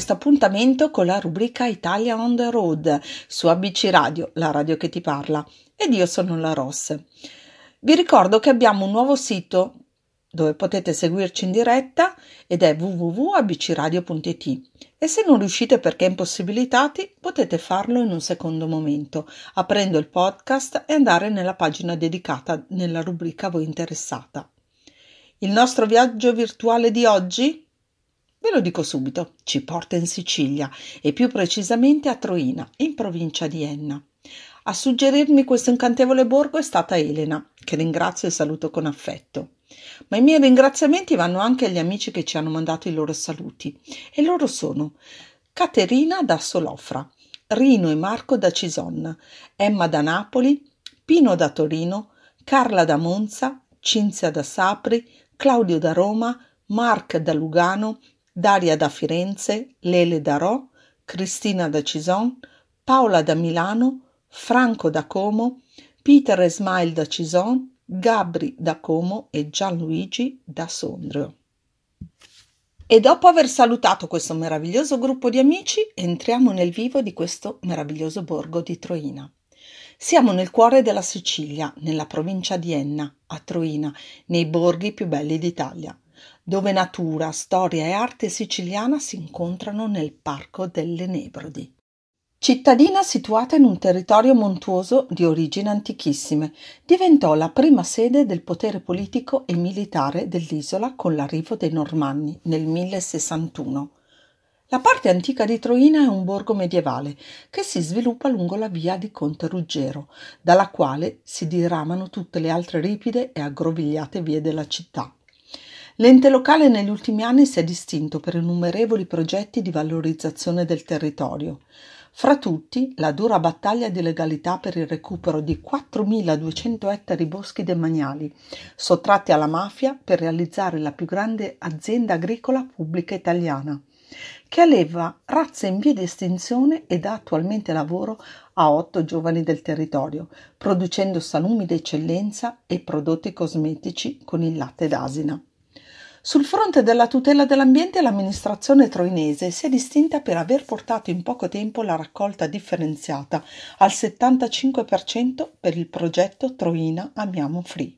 questo appuntamento con la rubrica Italia on the Road su ABC Radio, la radio che ti parla, ed io sono la Ross. Vi ricordo che abbiamo un nuovo sito dove potete seguirci in diretta ed è www.abcradio.it e se non riuscite perché impossibilitati potete farlo in un secondo momento aprendo il podcast e andare nella pagina dedicata nella rubrica a voi interessata. Il nostro viaggio virtuale di oggi? Ve lo dico subito, ci porta in Sicilia e più precisamente a Troina, in provincia di Enna. A suggerirmi questo incantevole borgo è stata Elena, che ringrazio e saluto con affetto. Ma i miei ringraziamenti vanno anche agli amici che ci hanno mandato i loro saluti e loro sono Caterina da Solofra, Rino e Marco da Cison, Emma da Napoli, Pino da Torino, Carla da Monza, Cinzia da Sapri, Claudio da Roma, Mark da Lugano, Daria da Firenze, Lele da Rò, Cristina da Cison, Paola da Milano, Franco da Como, Peter e Smile da Cison, Gabri da Como e Gianluigi da Sondrio. E dopo aver salutato questo meraviglioso gruppo di amici, entriamo nel vivo di questo meraviglioso borgo di Troina. Siamo nel cuore della Sicilia, nella provincia di Enna, a Troina, nei borghi più belli d'Italia, dove natura, storia e arte siciliana si incontrano nel parco delle Nebrodi. Cittadina situata in un territorio montuoso di origini antichissime, diventò la prima sede del potere politico e militare dell'isola con l'arrivo dei Normanni nel 1061. La parte antica di Troina è un borgo medievale che si sviluppa lungo la via di Conte Ruggero, dalla quale si diramano tutte le altre ripide e aggrovigliate vie della città. L'ente locale negli ultimi anni si è distinto per innumerevoli progetti di valorizzazione del territorio. Fra tutti, la dura battaglia di legalità per il recupero di 4.200 ettari boschi demaniali, sottratti alla mafia per realizzare la più grande azienda agricola pubblica italiana, che alleva razze in via di estinzione e dà attualmente lavoro a 8 giovani del territorio, producendo salumi d'eccellenza e prodotti cosmetici con il latte d'asina. Sul fronte della tutela dell'ambiente l'amministrazione troinese si è distinta per aver portato in poco tempo la raccolta differenziata al 75% per il progetto Troina Amiamo Free,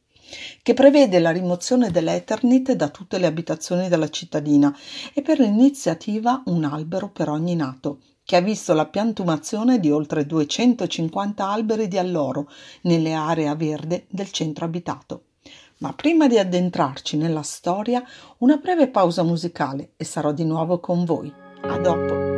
che prevede la rimozione dell'Eternit da tutte le abitazioni della cittadina e per l'iniziativa Un albero per ogni nato, che ha visto la piantumazione di oltre 250 alberi di alloro nelle aree verdi del centro abitato. Ma prima di addentrarci nella storia, una breve pausa musicale e sarò di nuovo con voi. A dopo!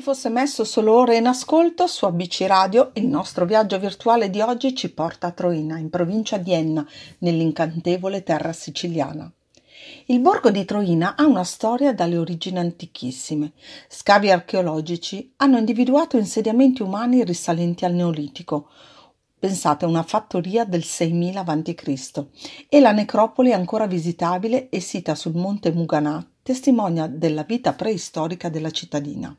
si fosse messo solo ore in ascolto su ABC Radio, il nostro viaggio virtuale di oggi ci porta a Troina, in provincia di Enna, nell'incantevole terra siciliana. Il borgo di Troina ha una storia dalle origini antichissime. Scavi archeologici hanno individuato insediamenti umani risalenti al Neolitico, pensate una fattoria del 6000 a.C., e la necropoli è ancora visitabile e sita sul monte Muganà, testimonia della vita preistorica della cittadina.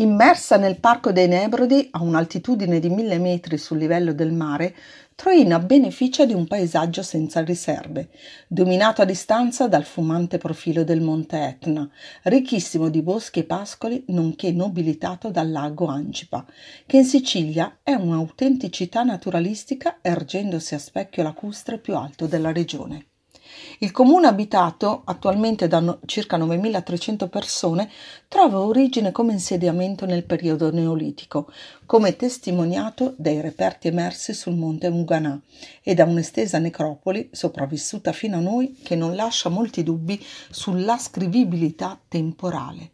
Immersa nel parco dei Nebrodi, a un'altitudine di 1000 metri sul livello del mare, Troina beneficia di un paesaggio senza riserve, dominato a distanza dal fumante profilo del monte Etna, ricchissimo di boschi e pascoli, nonché nobilitato dal lago Ancipa, che in Sicilia è un'autenticità naturalistica, ergendosi a specchio lacustre più alto della regione. Il comune abitato, attualmente da circa 9.300 persone, trova origine come insediamento nel periodo neolitico, come testimoniato dai reperti emersi sul monte Muganà e da un'estesa necropoli sopravvissuta fino a noi che non lascia molti dubbi sulla scrivibilità temporale.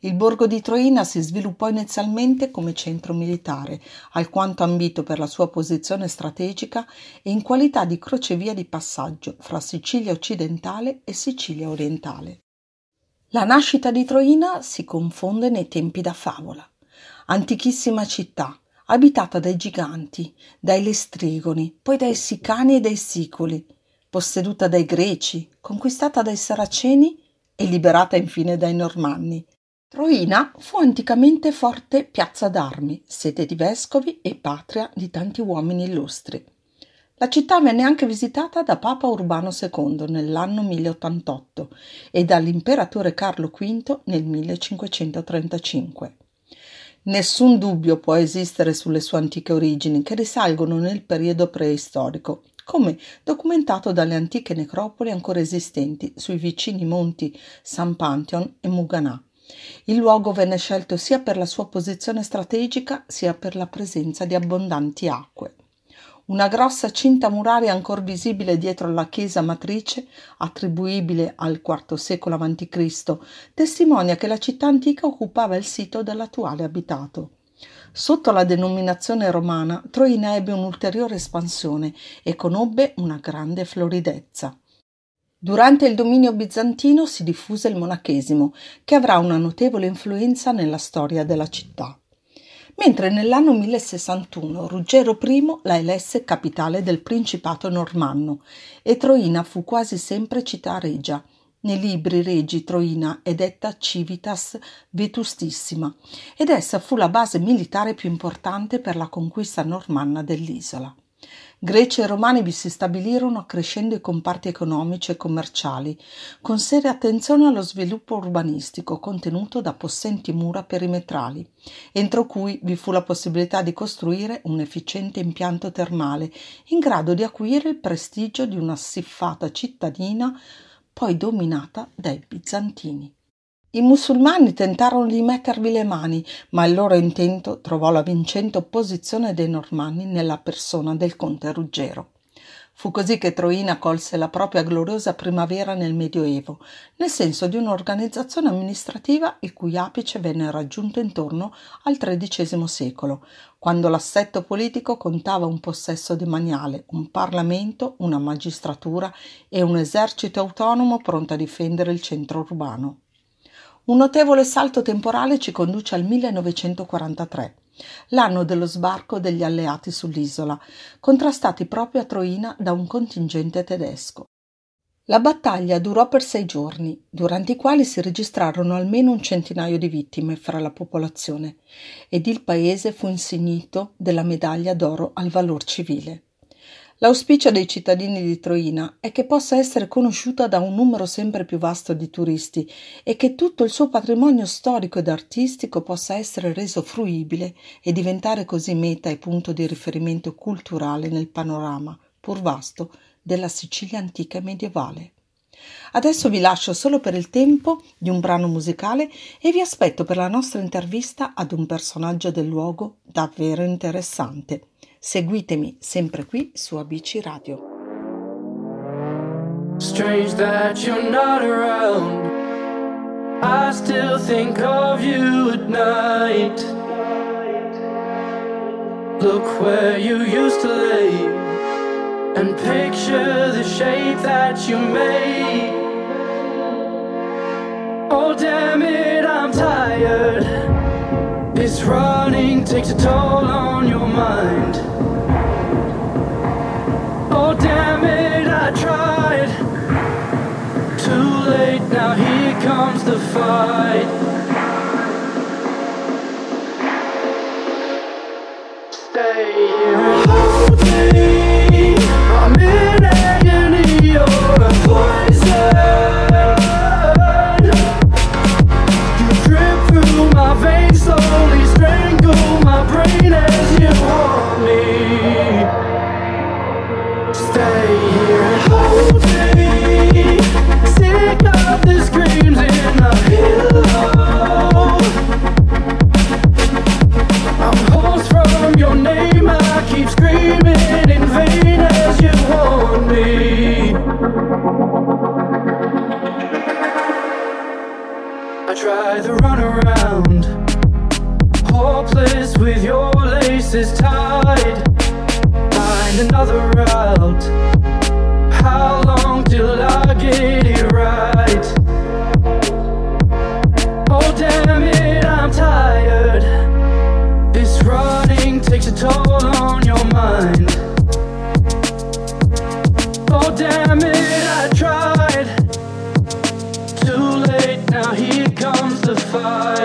Il borgo di Troina si sviluppò inizialmente come centro militare, alquanto ambito per la sua posizione strategica e in qualità di crocevia di passaggio fra Sicilia occidentale e Sicilia orientale. La nascita di Troina si confonde nei tempi da favola. Antichissima città, abitata dai giganti, dai lestrigoni, poi dai sicani e dai siculi, posseduta dai greci, conquistata dai saraceni e liberata infine dai normanni. Troina fu anticamente forte piazza d'armi, sede di vescovi e patria di tanti uomini illustri. La città venne anche visitata da Papa Urbano II nell'anno 1088 e dall'imperatore Carlo V nel 1535. Nessun dubbio può esistere sulle sue antiche origini, che risalgono nel periodo preistorico, come documentato dalle antiche necropoli ancora esistenti sui vicini monti San Pantheon e Muganà. Il luogo venne scelto sia per la sua posizione strategica sia per la presenza di abbondanti acque. Una grossa cinta muraria ancor visibile dietro la chiesa Matrice, attribuibile al IV secolo a.C., testimonia che la città antica occupava il sito dell'attuale abitato. Sotto la denominazione romana, Troina ebbe un'ulteriore espansione e conobbe una grande floridezza. Durante il dominio bizantino si diffuse il monachesimo, che avrà una notevole influenza nella storia della città. Mentre nell'anno 1061 Ruggero I la elesse capitale del Principato normanno e Troina fu quasi sempre città regia. Nei libri regi Troina è detta Civitas Vetustissima ed essa fu la base militare più importante per la conquista normanna dell'isola. Greci e romani vi si stabilirono accrescendo i comparti economici e commerciali, con seria attenzione allo sviluppo urbanistico contenuto da possenti mura perimetrali, entro cui vi fu la possibilità di costruire un efficiente impianto termale in grado di acuire il prestigio di una siffata cittadina poi dominata dai bizantini. I musulmani tentarono di mettervi le mani, ma il loro intento trovò la vincente opposizione dei normanni nella persona del conte Ruggero. Fu così che Troina colse la propria gloriosa primavera nel Medioevo, nel senso di un'organizzazione amministrativa il cui apice venne raggiunto intorno al XIII secolo, quando l'assetto politico contava un possesso demaniale, un parlamento, una magistratura e un esercito autonomo pronto a difendere il centro urbano. Un notevole salto temporale ci conduce al 1943, l'anno dello sbarco degli alleati sull'isola, contrastati proprio a Troina da un contingente tedesco. La battaglia durò per 6 giorni, durante i quali si registrarono almeno 100 di vittime fra la popolazione, ed il paese fu insignito della medaglia d'oro al valor civile. L'auspicio dei cittadini di Troina è che possa essere conosciuta da un numero sempre più vasto di turisti e che tutto il suo patrimonio storico ed artistico possa essere reso fruibile e diventare così meta e punto di riferimento culturale nel panorama, pur vasto, della Sicilia antica e medievale. Adesso vi lascio solo per il tempo di un brano musicale e vi aspetto per la nostra intervista ad un personaggio del luogo davvero interessante. Seguitemi sempre qui su ABC Radio. Strange that you're not around. I still think of you at night. Look where you used to lay and picture the shape that you made. Oh damn it, I'm tired. It's running takes a toll on your mind. Oh damn it, I tried. Too late, now here comes the fight. Stay here lonely. I'm in agony, you're a poison. I try to run around, hopeless with your laces tied. Find another route, how long till I get it right? Oh damn it, I'm tired. This running takes a toll on your mind. Oh damn it, I tried. Too late, now here comes the fight.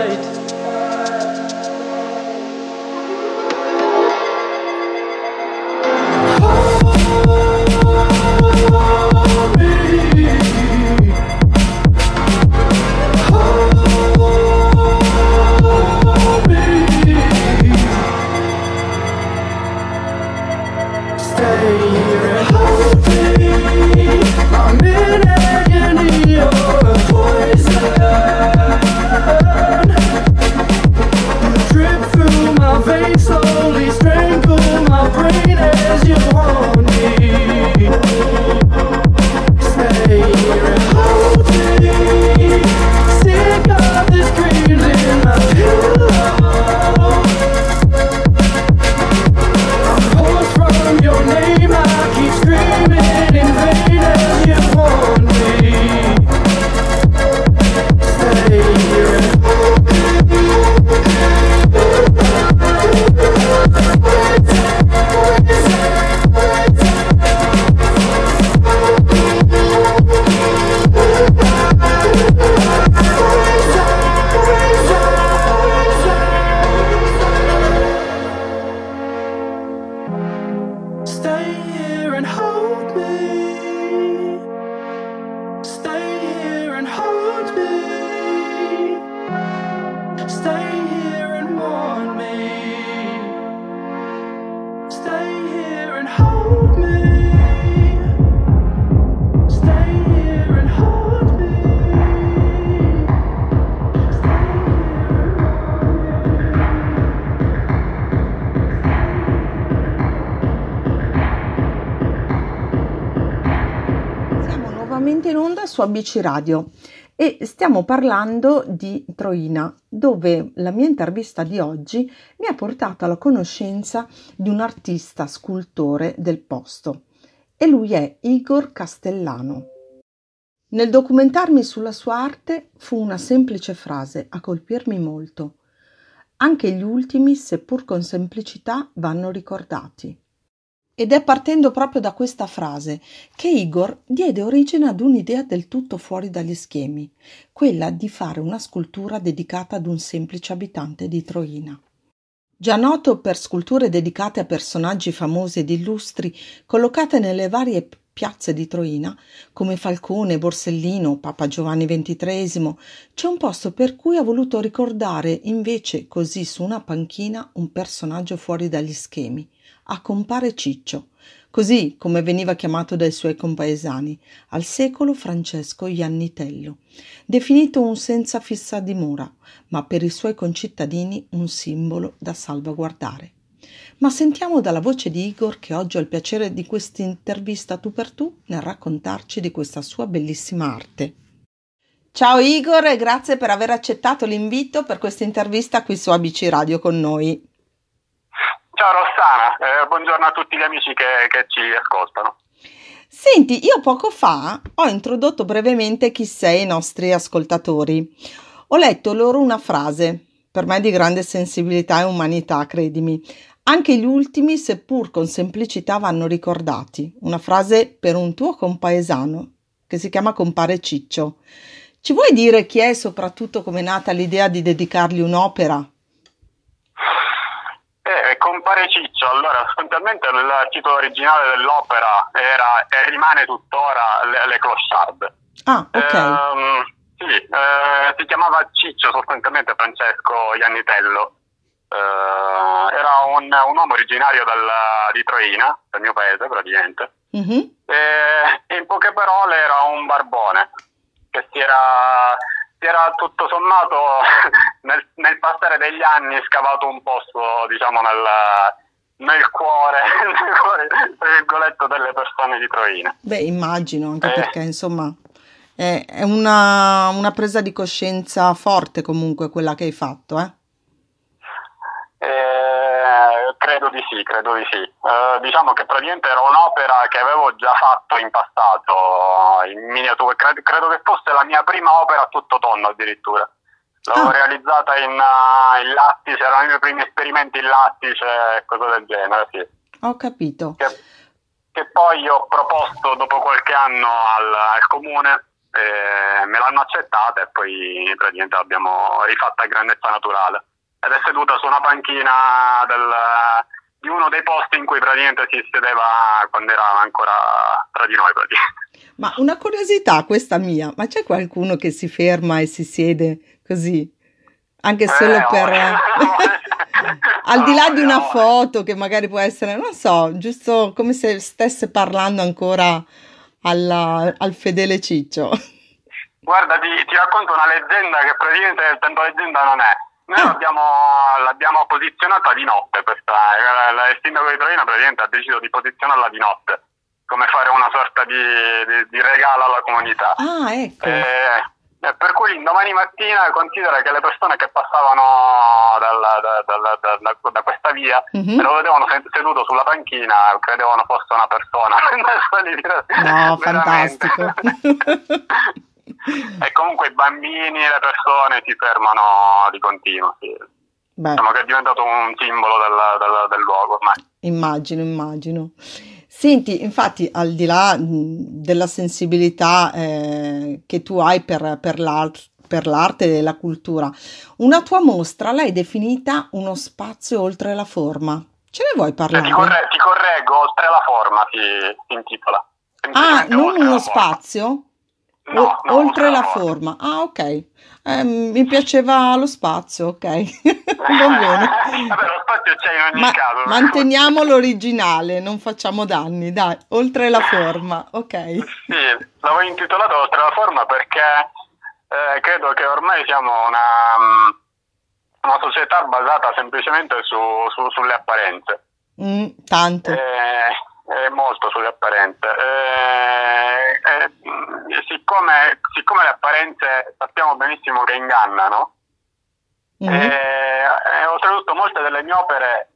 Su ABC Radio e stiamo parlando di Troina, dove la mia intervista di oggi mi ha portato alla conoscenza di un artista scultore del posto e lui è Igor Castellano. Nel documentarmi sulla sua arte fu una semplice frase a colpirmi molto. Anche gli ultimi, seppur con semplicità, vanno ricordati. Ed è partendo proprio da questa frase che Igor diede origine ad un'idea del tutto fuori dagli schemi, quella di fare una scultura dedicata ad un semplice abitante di Troina. Già noto per sculture dedicate a personaggi famosi ed illustri collocate nelle varie piazze di Troina, come Falcone, Borsellino, Papa Giovanni XXIII, c'è un posto per cui ha voluto ricordare invece così su una panchina un personaggio fuori dagli schemi, a compare Ciccio, così come veniva chiamato dai suoi compaesani, al secolo Francesco Iannitello, definito un senza fissa dimora, ma per i suoi concittadini un simbolo da salvaguardare. Ma sentiamo dalla voce di Igor, che oggi ho il piacere di questa intervista tu per tu nel raccontarci di questa sua bellissima arte. Ciao Igor e grazie per aver accettato l'invito per questa intervista qui su ABC Radio con noi. Ciao Rossana, buongiorno a tutti gli amici che ci ascoltano. Senti, io poco fa ho introdotto brevemente chi sei ai nostri ascoltatori. Ho letto loro una frase, per me di grande sensibilità e umanità, credimi. Anche gli ultimi, seppur con semplicità, vanno ricordati. Una frase per un tuo compaesano, che si chiama Compare Ciccio. Ci vuoi dire chi è e soprattutto come è nata l'idea di dedicargli un'opera? Compare Ciccio, allora, sostanzialmente il titolo originale dell'opera era e rimane tuttora Le Clochard. Ah, ok. Si chiamava Ciccio sostanzialmente Francesco Iannitello. Era un uomo originario di Troina, del mio paese praticamente. Mm-hmm. E in poche parole era un barbone che si era tutto sommato nel passare degli anni scavato un posto, diciamo, nel cuore tra virgolette delle persone di Troina. Beh, immagino, anche perché insomma è una presa di coscienza forte comunque quella che hai fatto, Credo di sì. Diciamo che praticamente era un'opera che avevo già fatto in passato, in miniatura. Credo che fosse la mia prima opera a tutto tonno addirittura. L'avevo realizzata in lattice, erano i miei primi esperimenti in lattice e cose del genere, sì. Ho capito. Che poi ho proposto dopo qualche anno al comune, me l'hanno accettata e poi praticamente l'abbiamo rifatta a grandezza naturale. Ed è seduta su una panchina di uno dei posti in cui praticamente si sedeva quando era ancora tra di noi. Ma una curiosità questa mia, ma c'è qualcuno che si ferma e si siede così? Anche solo per... al di là di una foto che magari può essere, non so, giusto come se stesse parlando ancora al fedele Ciccio. Guarda, ti racconto una leggenda che praticamente tanto leggenda non è. Noi l'abbiamo posizionata di notte, il sindaco di Torino praticamente ha deciso di posizionarla di notte, come fare una sorta di regalo alla comunità. Ah, ecco. Per cui l'indomani mattina considera che le persone che passavano da questa via, mm-hmm, lo vedevano seduto sulla panchina, credevano fosse una persona. No, fantastico. E comunque i bambini e le persone si fermano di continuo, sì. Diciamo che è diventato un simbolo del luogo ormai. Immagino. Senti, infatti al di là della sensibilità che tu hai per l'arte e la cultura, una tua mostra l'hai definita uno spazio oltre la forma. Ce ne vuoi parlare? Ti correggo, oltre la forma si intitola. Ah, non uno spazio? No, oltre la forma. Ah, ok. Mi piaceva lo spazio, ok. Va bene. Vabbè, lo spazio c'è in ogni caso. Manteniamo l'originale, non facciamo danni, dai. Oltre la forma, ok. Sì, l'avevo intitolato Oltre la forma perché credo che ormai siamo una società basata semplicemente sulle apparenze. Tanto. Molto sulle apparenze. Siccome le apparenze sappiamo benissimo che ingannano, mm-hmm, oltretutto molte delle mie opere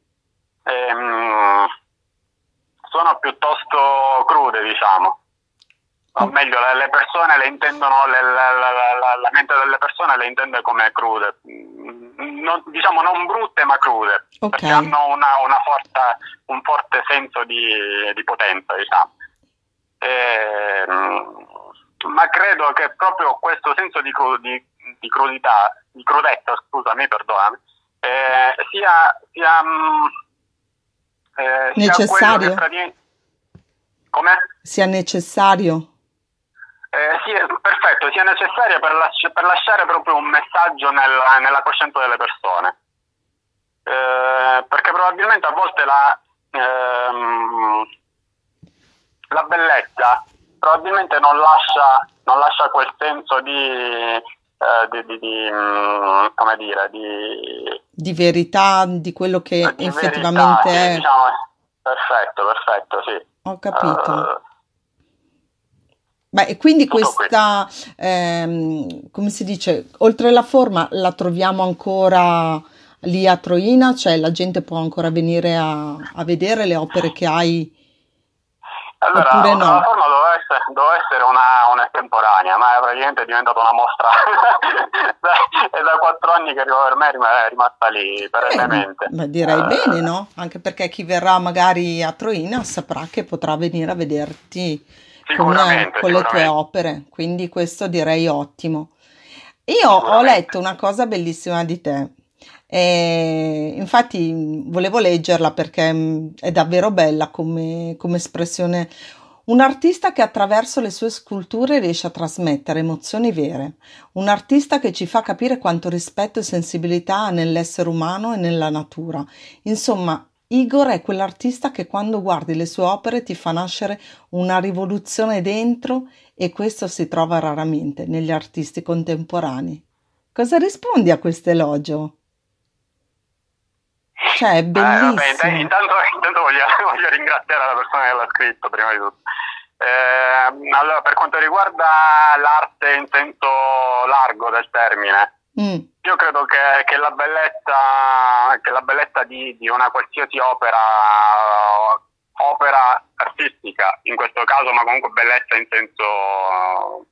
sono piuttosto crude, diciamo, o meglio le persone le intendono, la mente delle persone le intende come crude, non brutte ma crude, okay, perché hanno un forte senso di potenza, diciamo. Ma credo che proprio questo senso di crudezza, sia necessario. Come? Sia necessario. Sì, perfetto, sia necessario per lasciare proprio un messaggio nella coscienza delle persone, perché probabilmente a volte la bellezza probabilmente non lascia quel senso di verità di quello che di effettivamente verità, è. Diciamo, perfetto, sì. Ho capito. Beh, e quindi questa, come si dice, oltre la forma la troviamo ancora lì a Troina? Cioè la gente può ancora venire a vedere le opere che hai? Allora, oppure no? La forma doveva essere un'estemporanea, ma è praticamente diventata una mostra. È da 4 anni che per me è rimasta lì perennemente. Ma direi bene, no? Anche perché chi verrà magari a Troina saprà che potrà venire a vederti con le tue opere, quindi questo direi ottimo. Io ho letto una cosa bellissima di te. E infatti volevo leggerla perché è davvero bella come espressione. Un artista che attraverso le sue sculture riesce a trasmettere emozioni vere, un artista che ci fa capire quanto rispetto e sensibilità ha nell'essere umano e nella natura. Insomma, Igor è quell'artista che quando guardi le sue opere ti fa nascere una rivoluzione dentro, e questo si trova raramente negli artisti contemporanei. Cosa rispondi a questo elogio? Cioè, è bellissimo. Vabbè, intanto voglio ringraziare la persona che l'ha scritto, prima di tutto. Allora, per quanto riguarda l'arte in senso largo del termine, io credo che la bellezza di una qualsiasi opera artistica, in questo caso, ma comunque bellezza in senso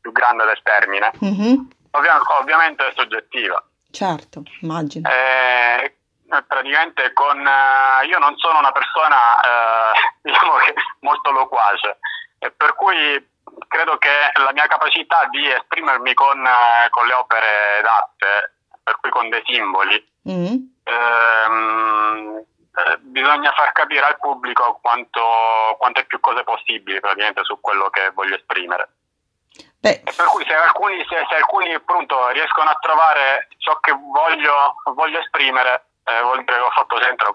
più grande del termine, ovviamente è soggettiva. Certo, immagino. Praticamente io non sono una persona diciamo che molto loquace, per cui credo che la mia capacità di esprimermi con le opere d'arte, per cui con dei simboli, bisogna far capire al pubblico quante più cose possibili praticamente su quello che voglio esprimere. Beh. E per cui se alcuni appunto riescono a trovare ciò che voglio esprimere, vuol dire che ho fatto centro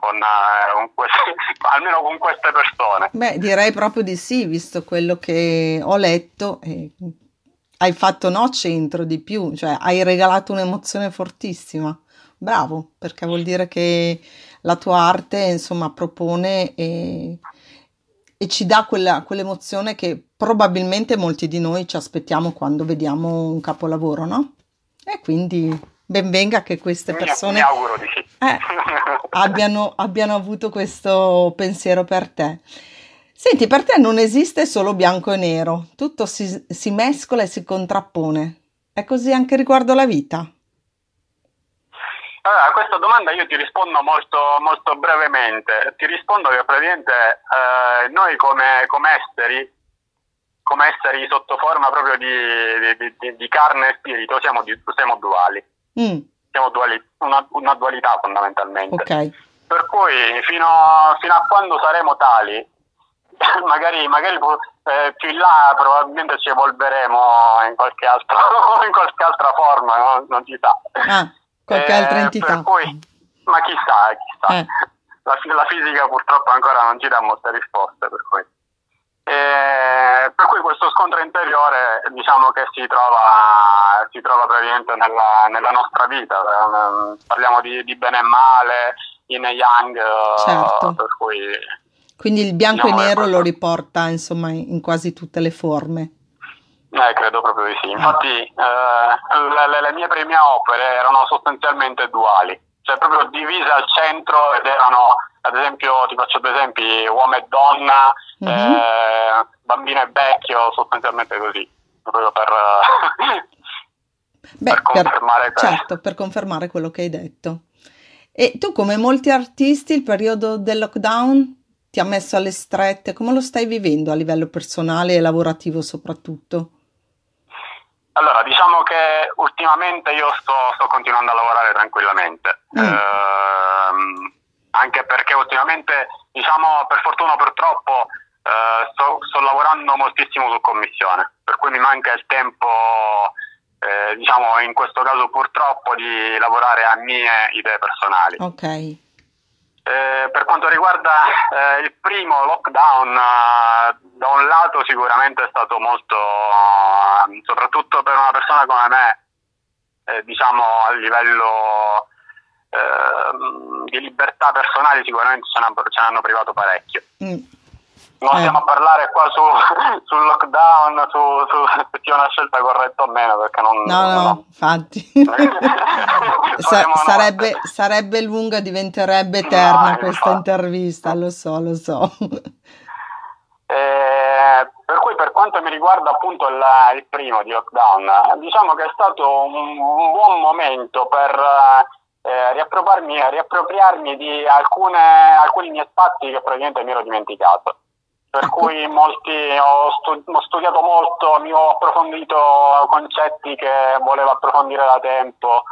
almeno con queste persone. Beh, direi proprio di sì, visto quello che ho letto. Hai fatto centro di più, cioè hai regalato un'emozione fortissima. Bravo, perché vuol dire che la tua arte, insomma, propone e ci dà quell'emozione che probabilmente molti di noi ci aspettiamo quando vediamo un capolavoro, no? E quindi benvenga che queste persone abbiano avuto questo pensiero per te. Senti, per te non esiste solo bianco e nero, tutto si mescola e si contrappone. È così anche riguardo la vita? Allora, a questa domanda io ti rispondo molto, molto brevemente. Ti rispondo che praticamente noi come esseri sotto forma proprio di carne e spirito siamo duali. Siamo duali, una dualità fondamentalmente. Okay. Per cui fino a quando saremo tali, magari più in là probabilmente ci evolveremo in qualche altra forma, no? Non si sa. Qualche altra entità. Per cui, ma chissà. La fisica purtroppo ancora non ci dà molte risposte, per cui questo scontro interiore diciamo che si trova praticamente nella nostra vita. Parliamo di bene e male, yin e yang, certo. Per cui, quindi il bianco e nero lo riporta insomma in quasi tutte le forme. Credo proprio di sì. Infatti le mie prime opere erano sostanzialmente duali, cioè proprio divise al centro, ed erano, ad esempio, ti faccio due esempi, uomo e donna, bambino e vecchio, sostanzialmente così, proprio per confermare certo, per confermare quello che hai detto. E tu, come molti artisti, il periodo del lockdown ti ha messo alle strette. Come lo stai vivendo a livello personale e lavorativo soprattutto? Allora, diciamo che ultimamente io sto continuando a lavorare tranquillamente, anche perché ultimamente, diciamo, per fortuna o purtroppo, sto lavorando moltissimo su commissione, per cui mi manca il tempo, diciamo in questo caso purtroppo, di lavorare a mie idee personali. Ok. Per quanto riguarda il primo lockdown, da un lato sicuramente è stato molto, soprattutto per una persona come me, diciamo a livello di libertà personale sicuramente ce ne hanno privato parecchio. Non stiamo a parlare qua sul lockdown, se sia una scelta corretta o meno, perché non... No, infatti. Sarebbe lunga, diventerebbe eterna questa intervista, lo so. Per cui, per quanto mi riguarda, appunto il primo di lockdown, diciamo che è stato un buon momento per... riappropriarmi di alcuni miei spazi che praticamente mi ero dimenticato, per cui ho studiato molto, mi ho approfondito concetti che volevo approfondire da tempo,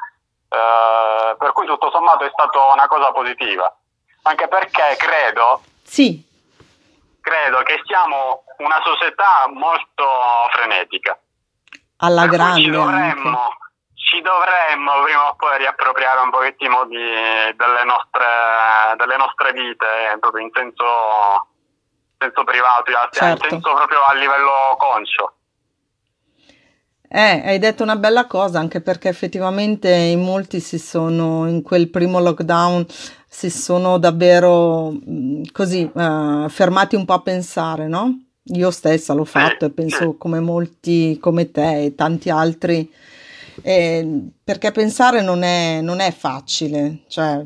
per cui tutto sommato è stata una cosa positiva, anche perché credo che siamo una società molto frenetica, alla grande, ci dovremmo prima o poi riappropriare un pochettino delle nostre vite, proprio in senso privato, certo. In senso proprio a livello conscio. Hai detto una bella cosa, anche perché effettivamente in molti in quel primo lockdown, si sono davvero così fermati un po' a pensare, no? Io stessa l'ho fatto e penso come molti, come te e tanti altri, perché pensare non è facile, cioè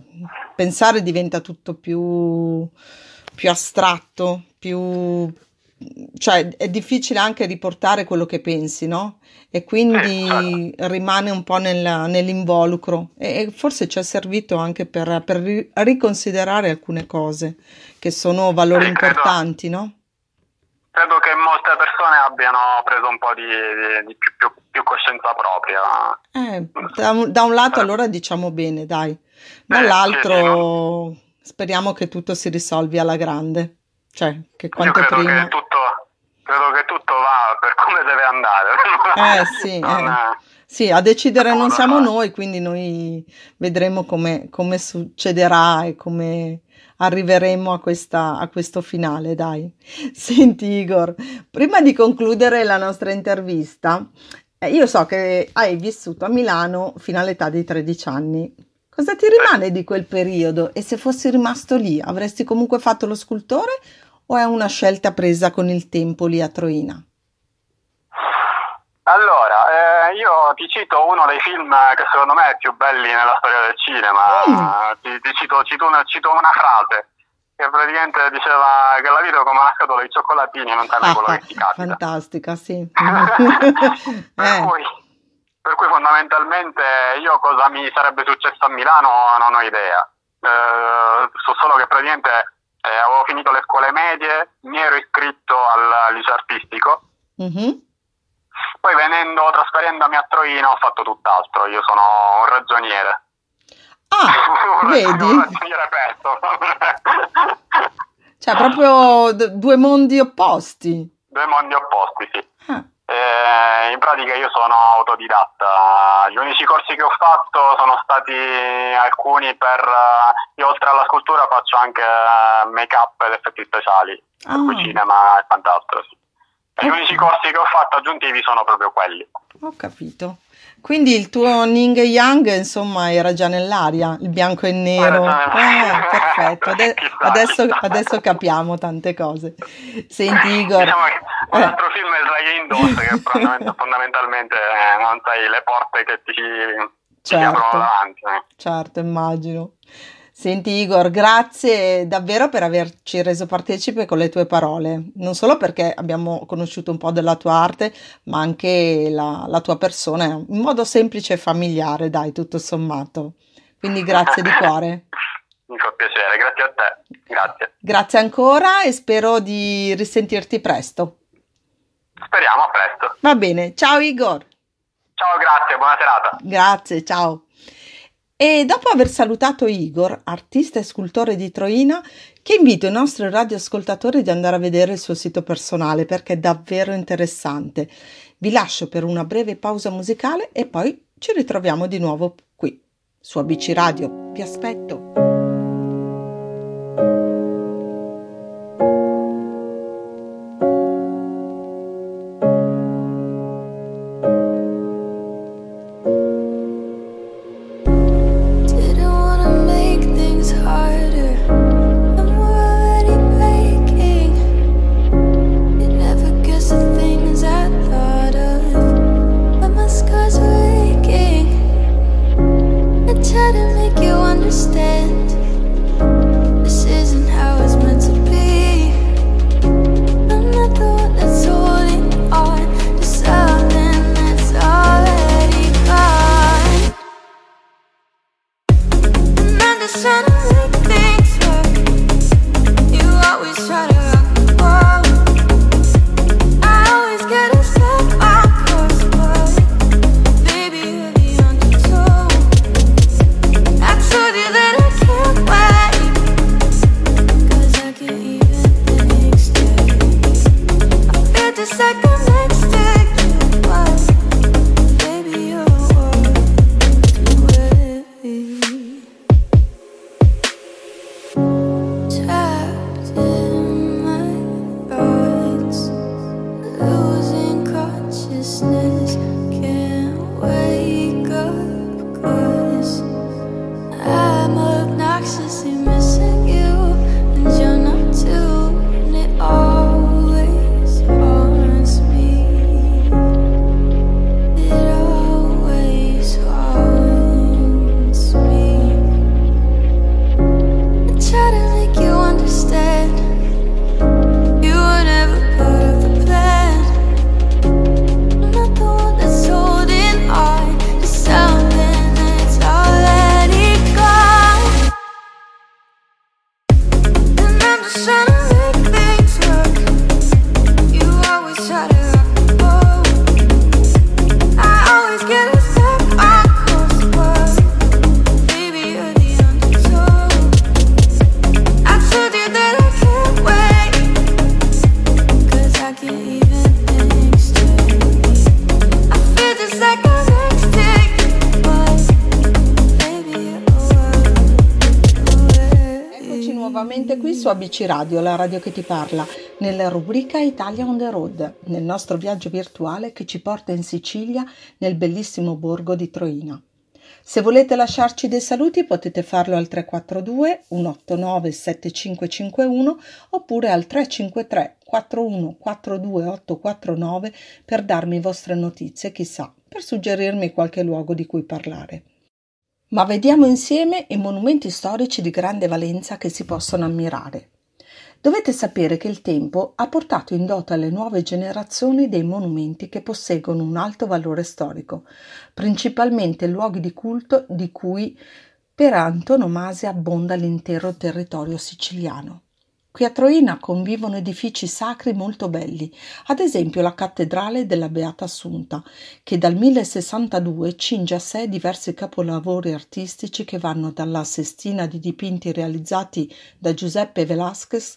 pensare diventa tutto più astratto, cioè è difficile anche riportare quello che pensi, no? E quindi rimane un po' nell'involucro e forse ci è servito anche per riconsiderare alcune cose che sono valori importanti, no? Credo che molte persone abbiano preso un po' di più coscienza propria. Da un lato allora diciamo bene, dai. Dall'altro speriamo che tutto si risolvi alla grande. Cioè, che quanto prima... Credo che tutto va per come deve andare. Sì, a decidere non siamo noi, quindi noi vedremo come succederà e come... arriveremo a questo finale, dai. Senti Igor, prima di concludere la nostra intervista, io so che hai vissuto a Milano fino all'età di 13 anni. Cosa ti rimane di quel periodo? E se fossi rimasto lì, avresti comunque fatto lo scultore o è una scelta presa con il tempo lì a Troina? Allora, io ti cito uno dei film che secondo me è più belli nella storia del cinema. Ti cito una frase che praticamente diceva che la vita è come una scatola di cioccolatini, non sai quello che ti capita. Fantastica, sì. per cui fondamentalmente io cosa mi sarebbe successo a Milano non ho idea. So solo che praticamente avevo finito le scuole medie, mi ero iscritto al liceo artistico. Mm-hmm. Poi trasferendomi a Troina ho fatto tutt'altro, io sono un ragioniere. Vedi? Un ragioniere pezzo. Cioè proprio due mondi opposti. Due mondi opposti, sì. In pratica io sono autodidatta, gli unici corsi che ho fatto sono stati alcuni io oltre alla scultura faccio anche make-up ed effetti speciali, cinema e quant'altro, sì. Gli unici corsi che ho fatto aggiuntivi sono proprio quelli. Ho capito. Quindi il tuo Ning e Yang, insomma, era già nell'aria, il bianco e il nero. Perfetto. Adesso capiamo tante cose. Senti, Igor. Diciamo che un altro film è il Ray Indoors, che fondamentalmente non sai le porte che ti aprono davanti. Certo, immagino. Senti Igor, grazie davvero per averci reso partecipe con le tue parole, non solo perché abbiamo conosciuto un po' della tua arte, ma anche la tua persona, in modo semplice e familiare, dai, tutto sommato. Quindi grazie di cuore. Mi fa piacere, grazie a te. Grazie. Grazie ancora e spero di risentirti presto. Speriamo, a presto. Va bene, ciao Igor. Ciao, grazie, buona serata. Grazie, ciao. E dopo aver salutato Igor, artista e scultore di Troina, che invito i nostri radioascoltatori di andare a vedere il suo sito personale perché è davvero interessante. Vi lascio per una breve pausa musicale e poi ci ritroviamo di nuovo qui su ABC Radio. Vi aspetto! Harder, and we're already breaking. Eccoci nuovamente qui su ABC Radio, la radio che ti parla, nella rubrica Italia on the Road, nel nostro viaggio virtuale che ci porta in Sicilia nel bellissimo borgo di Troina. Se volete lasciarci dei saluti potete farlo al 342 189 7551 oppure al 353 41 42 849 per darmi vostre notizie, chissà, per suggerirmi qualche luogo di cui parlare. Ma vediamo insieme i monumenti storici di grande valenza che si possono ammirare. Dovete sapere che il tempo ha portato in dote alle nuove generazioni dei monumenti che posseggono un alto valore storico, principalmente luoghi di culto di cui per antonomasia abbonda l'intero territorio siciliano. Qui a Troina convivono edifici sacri molto belli, ad esempio la cattedrale della Beata Assunta, che dal 1062 cinge a sé diversi capolavori artistici che vanno dalla sestina di dipinti realizzati da Giuseppe Velázquez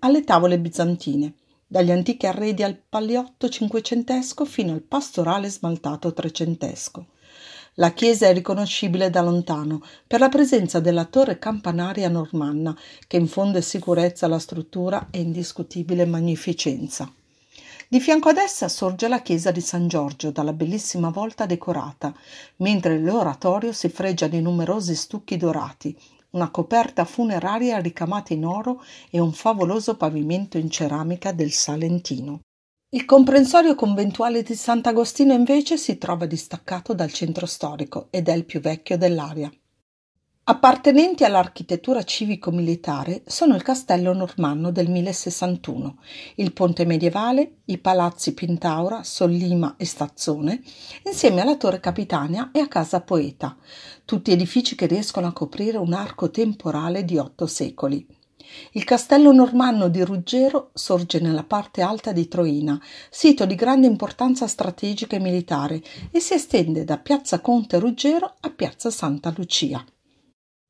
alle tavole bizantine, dagli antichi arredi al paliotto cinquecentesco fino al pastorale smaltato trecentesco. La chiesa è riconoscibile da lontano per la presenza della torre campanaria normanna che infonde sicurezza alla struttura e indiscutibile magnificenza. Di fianco ad essa sorge la chiesa di San Giorgio dalla bellissima volta decorata, mentre l'oratorio si fregia di numerosi stucchi dorati, una coperta funeraria ricamata in oro e un favoloso pavimento in ceramica del Salentino. Il comprensorio conventuale di Sant'Agostino invece si trova distaccato dal centro storico ed è il più vecchio dell'area. Appartenenti all'architettura civico-militare sono il Castello Normanno del 1061, il Ponte Medievale, i palazzi Pintaura, Sollima e Stazzone, insieme alla Torre Capitania e a Casa Poeta, tutti edifici che riescono a coprire un arco temporale di 8 secoli. Il castello normanno di Ruggero sorge nella parte alta di Troina, sito di grande importanza strategica e militare, e si estende da piazza Conte Ruggero a piazza Santa Lucia.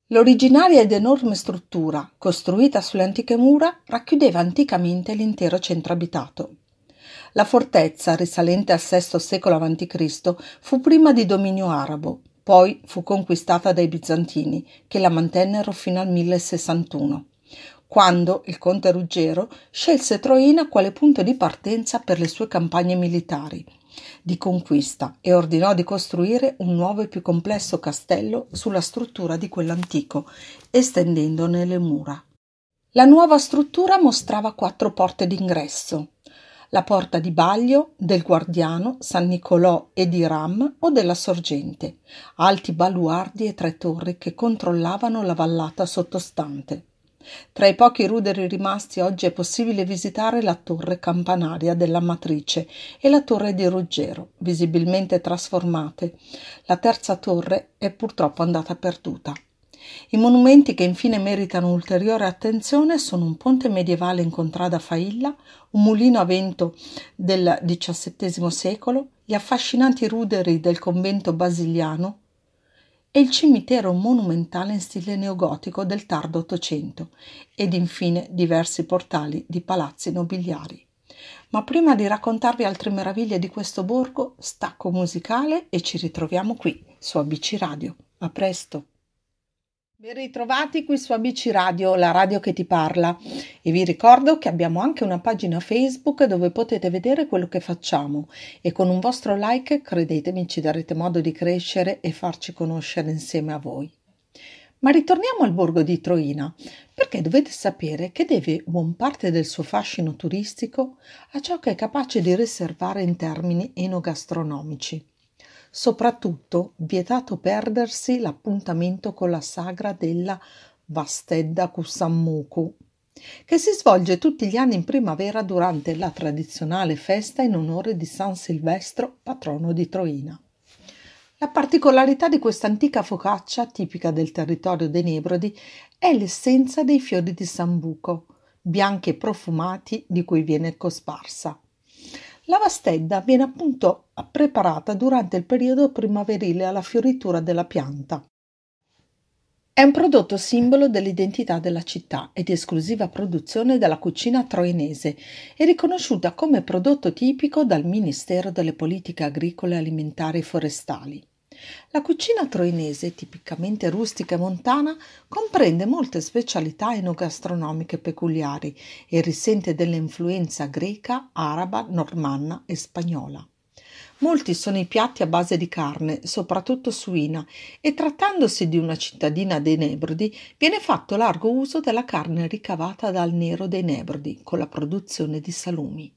L'originaria ed enorme struttura, costruita sulle antiche mura, racchiudeva anticamente l'intero centro abitato. La fortezza, risalente al VI secolo a.C., fu prima di dominio arabo, poi fu conquistata dai bizantini, che la mantennero fino al 1061. Quando il conte Ruggero scelse Troina quale punto di partenza per le sue campagne militari di conquista e ordinò di costruire un nuovo e più complesso castello sulla struttura di quell'antico, estendendone le mura. La nuova struttura mostrava 4 porte d'ingresso: la porta di Baglio, del Guardiano, San Nicolò e di Ram o della Sorgente, alti baluardi e 3 torri che controllavano la vallata sottostante. Tra i pochi ruderi rimasti oggi è possibile visitare la torre campanaria della Matrice e la torre di Ruggero, visibilmente trasformate. La terza torre è purtroppo andata perduta. I monumenti che infine meritano ulteriore attenzione sono un ponte medievale in contrada Failla, un mulino a vento del XVII secolo, gli affascinanti ruderi del convento basiliano, e il cimitero monumentale in stile neogotico del tardo Ottocento, ed infine diversi portali di palazzi nobiliari. Ma prima di raccontarvi altre meraviglie di questo borgo, stacco musicale e ci ritroviamo qui su ABC Radio. A presto! Ben ritrovati qui su ABC Radio, la radio che ti parla, e vi ricordo che abbiamo anche una pagina Facebook dove potete vedere quello che facciamo e con un vostro like, credetemi, ci darete modo di crescere e farci conoscere insieme a voi. Ma ritorniamo al borgo di Troina, perché dovete sapere che deve buon parte del suo fascino turistico a ciò che è capace di riservare in termini enogastronomici. Soprattutto vietato perdersi l'appuntamento con la sagra della Vastedda Kusammuku, che si svolge tutti gli anni in primavera durante la tradizionale festa in onore di San Silvestro, patrono di Troina. La particolarità di questa antica focaccia, tipica del territorio dei Nebrodi, è l'essenza dei fiori di sambuco, bianchi e profumati, di cui viene cosparsa. La vastedda viene appunto preparata durante il periodo primaverile alla fioritura della pianta. È un prodotto simbolo dell'identità della città e di esclusiva produzione della cucina troinese e riconosciuta come prodotto tipico dal Ministero delle Politiche Agricole, Alimentari e Forestali. La cucina troinese, tipicamente rustica e montana, comprende molte specialità enogastronomiche peculiari e risente dell'influenza greca, araba, normanna e spagnola. Molti sono i piatti a base di carne, soprattutto suina, e trattandosi di una cittadina dei Nebrodi, viene fatto largo uso della carne ricavata dal nero dei Nebrodi con la produzione di salumi.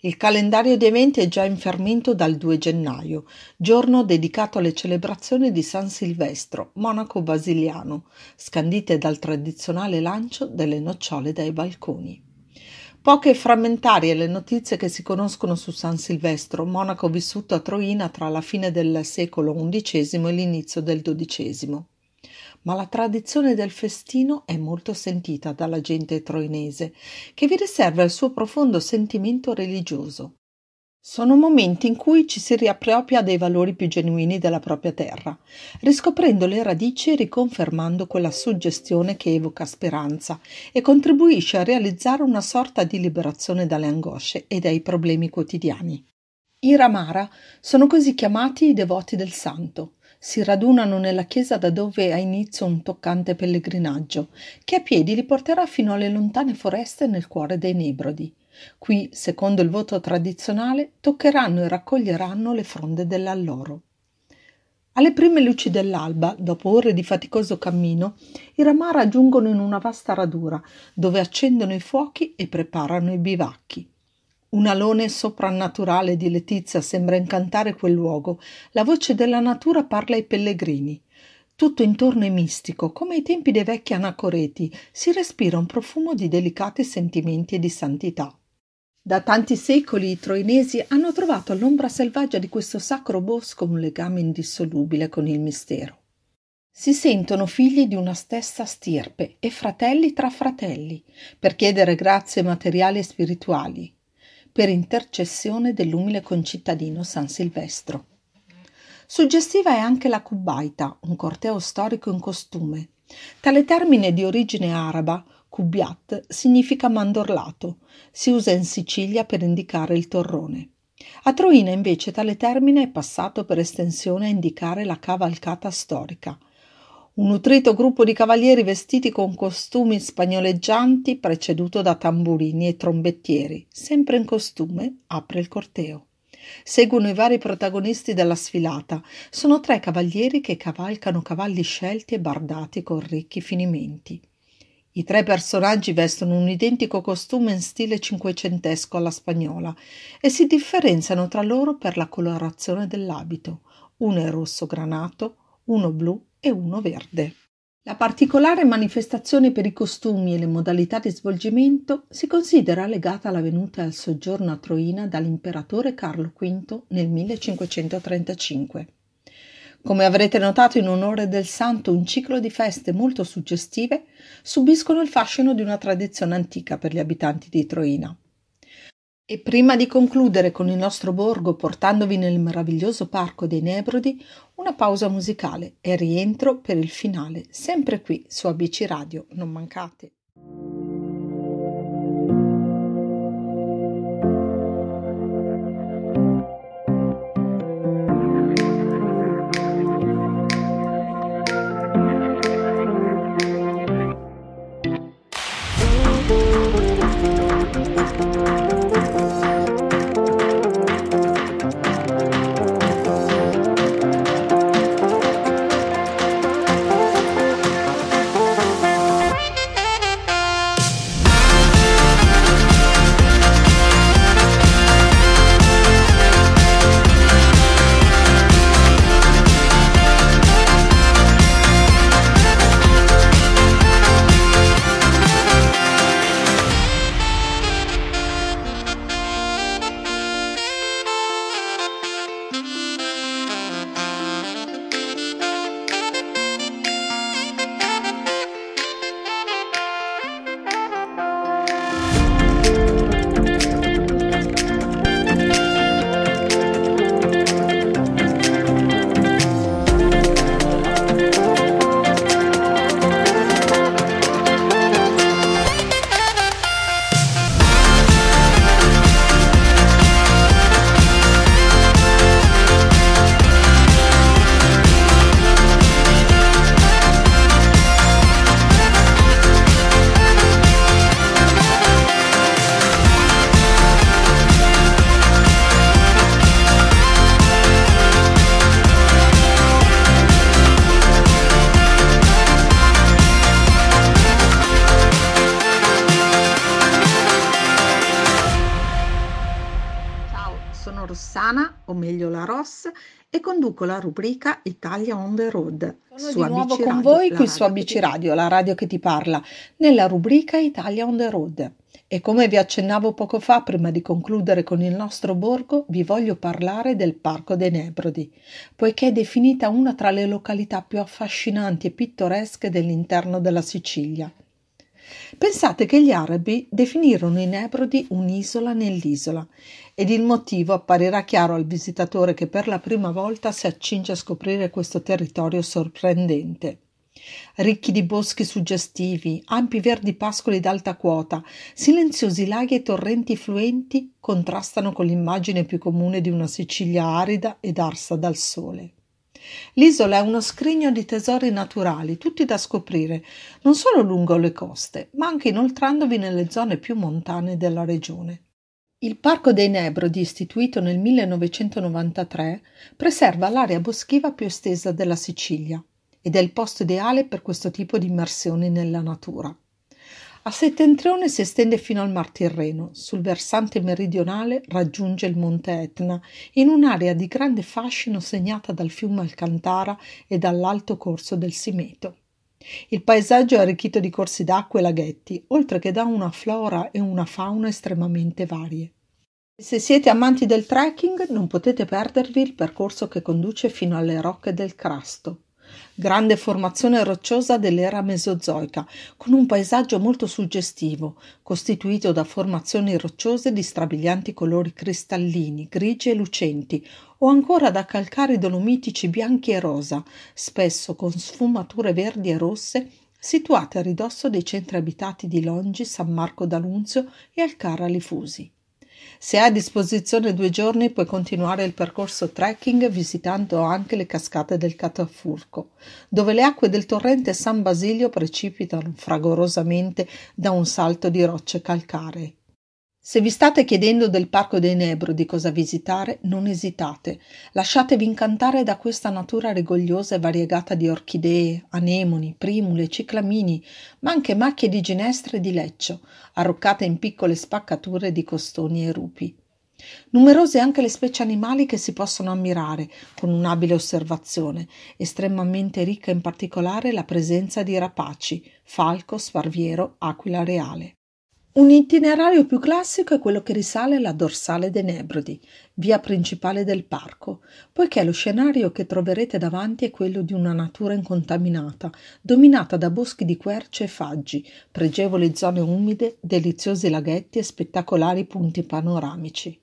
Il calendario di eventi è già in fermento dal 2 gennaio, giorno dedicato alle celebrazioni di San Silvestro, monaco basiliano, scandite dal tradizionale lancio delle nocciole dai balconi. Poche e frammentarie le notizie che si conoscono su San Silvestro, monaco vissuto a Troina tra la fine del secolo XI e l'inizio del XII. Ma la tradizione del festino è molto sentita dalla gente troinese, che vi riserva il suo profondo sentimento religioso. Sono momenti in cui ci si riappropria dei valori più genuini della propria terra, riscoprendo le radici e riconfermando quella suggestione che evoca speranza e contribuisce a realizzare una sorta di liberazione dalle angosce e dai problemi quotidiani. I Ramara sono così chiamati i devoti del santo. Si radunano nella chiesa da dove ha inizio un toccante pellegrinaggio, che a piedi li porterà fino alle lontane foreste nel cuore dei Nebrodi. Qui, secondo il voto tradizionale, toccheranno e raccoglieranno le fronde dell'alloro. Alle prime luci dell'alba, dopo ore di faticoso cammino, i Ramara giungono in una vasta radura, dove accendono i fuochi e preparano i bivacchi. Un alone soprannaturale di letizia sembra incantare quel luogo. La voce della natura parla ai pellegrini. Tutto intorno è mistico, come ai tempi dei vecchi anacoreti. Si respira un profumo di delicati sentimenti e di santità. Da tanti secoli i troinesi hanno trovato all'ombra selvaggia di questo sacro bosco un legame indissolubile con il mistero. Si sentono figli di una stessa stirpe e fratelli tra fratelli per chiedere grazie materiali e spirituali, per intercessione dell'umile concittadino San Silvestro. Suggestiva è anche la Cubbaita, un corteo storico in costume. Tale termine di origine araba, cubbiat, significa mandorlato, si usa in Sicilia per indicare il torrone. A Troina invece tale termine è passato per estensione a indicare la cavalcata storica. Un nutrito gruppo di cavalieri vestiti con costumi spagnoleggianti, preceduto da tamburini e trombettieri, sempre in costume, apre il corteo. Seguono i vari protagonisti della sfilata. Sono 3 cavalieri che cavalcano cavalli scelti e bardati con ricchi finimenti. I 3 personaggi vestono un identico costume in stile cinquecentesco alla spagnola e si differenziano tra loro per la colorazione dell'abito. Uno è rosso granato, uno blu e uno verde. La particolare manifestazione per i costumi e le modalità di svolgimento si considera legata alla venuta e al soggiorno a Troina dall'imperatore Carlo V nel 1535. Come avrete notato, in onore del santo un ciclo di feste molto suggestive subiscono il fascino di una tradizione antica per gli abitanti di Troina. E prima di concludere con il nostro borgo portandovi nel meraviglioso parco dei Nebrodi, una pausa musicale e rientro per il finale, sempre qui su ABC Radio, non mancate. Rossana, o meglio la Ross, e conduco la rubrica Italia on the Road. Sono di nuovo con voi qui su ABC Radio, la radio che ti parla, nella rubrica Italia on the Road. E come vi accennavo poco fa, prima di concludere con il nostro borgo, vi voglio parlare del Parco dei Nebrodi, poiché è definita una tra le località più affascinanti e pittoresche dell'interno della Sicilia. Pensate che gli arabi definirono i Nebrodi un'isola nell'isola, ed il motivo apparirà chiaro al visitatore che per la prima volta si accinge a scoprire questo territorio sorprendente. Ricchi di boschi suggestivi, ampi verdi pascoli d'alta quota, silenziosi laghi e torrenti fluenti contrastano con l'immagine più comune di una Sicilia arida ed arsa dal sole. L'isola è uno scrigno di tesori naturali, tutti da scoprire, non solo lungo le coste, ma anche inoltrandovi nelle zone più montane della regione. Il Parco dei Nebrodi, istituito nel 1993, preserva l'area boschiva più estesa della Sicilia ed è il posto ideale per questo tipo di immersioni nella natura. A settentrione si estende fino al Mar Tirreno, sul versante meridionale raggiunge il monte Etna, in un'area di grande fascino segnata dal fiume Alcantara e dall'alto corso del Simeto. Il paesaggio è arricchito di corsi d'acqua e laghetti, oltre che da una flora e una fauna estremamente varie. Se siete amanti del trekking, non potete perdervi il percorso che conduce fino alle rocche del Crasto. Grande formazione rocciosa dell'era mesozoica, con un paesaggio molto suggestivo, costituito da formazioni rocciose di strabilianti colori cristallini, grigi e lucenti, o ancora da calcari dolomitici bianchi e rosa, spesso con sfumature verdi e rosse, situate a ridosso dei centri abitati di Longi, San Marco d'Alunzio e Alcara Lifusi. Se hai a disposizione 2 giorni puoi continuare il percorso trekking visitando anche le cascate del Catafurco, dove le acque del torrente San Basilio precipitano fragorosamente da un salto di rocce calcaree. Se vi state chiedendo del Parco dei Nebrodi cosa visitare, non esitate. Lasciatevi incantare da questa natura rigogliosa e variegata di orchidee, anemoni, primule, ciclamini, ma anche macchie di ginestre e di leccio, arroccate in piccole spaccature di costoni e rupi. Numerose anche le specie animali che si possono ammirare con un'abile osservazione, estremamente ricca in particolare la presenza di rapaci, falco, sparviero, aquila reale. Un itinerario più classico è quello che risale alla dorsale dei Nebrodi, via principale del parco, poiché lo scenario che troverete davanti è quello di una natura incontaminata, dominata da boschi di querce e faggi, pregevoli zone umide, deliziosi laghetti e spettacolari punti panoramici.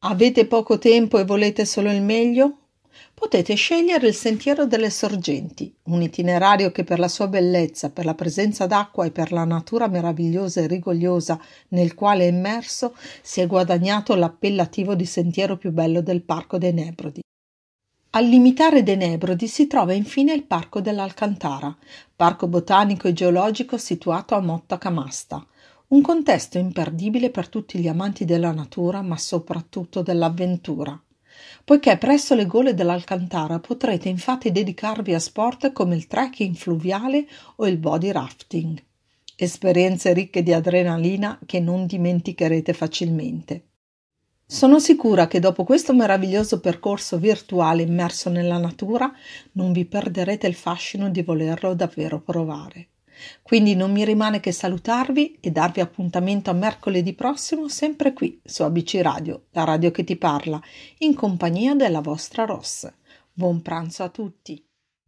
Avete poco tempo e volete solo il meglio? Potete scegliere il sentiero delle sorgenti, un itinerario che per la sua bellezza, per la presenza d'acqua e per la natura meravigliosa e rigogliosa nel quale è immerso, si è guadagnato l'appellativo di sentiero più bello del Parco dei Nebrodi. Al limitare dei Nebrodi si trova infine il Parco dell'Alcantara, parco botanico e geologico situato a Motta Camasta, un contesto imperdibile per tutti gli amanti della natura ma soprattutto dell'avventura. Poiché presso le gole dell'Alcantara potrete infatti dedicarvi a sport come il trekking fluviale o il body rafting, esperienze ricche di adrenalina che non dimenticherete facilmente. Sono sicura che dopo questo meraviglioso percorso virtuale immerso nella natura non vi perderete il fascino di volerlo davvero provare. Quindi non mi rimane che salutarvi e darvi appuntamento a mercoledì prossimo, sempre qui su ABC Radio, la radio che ti parla, in compagnia della vostra Ross. Buon pranzo a tutti!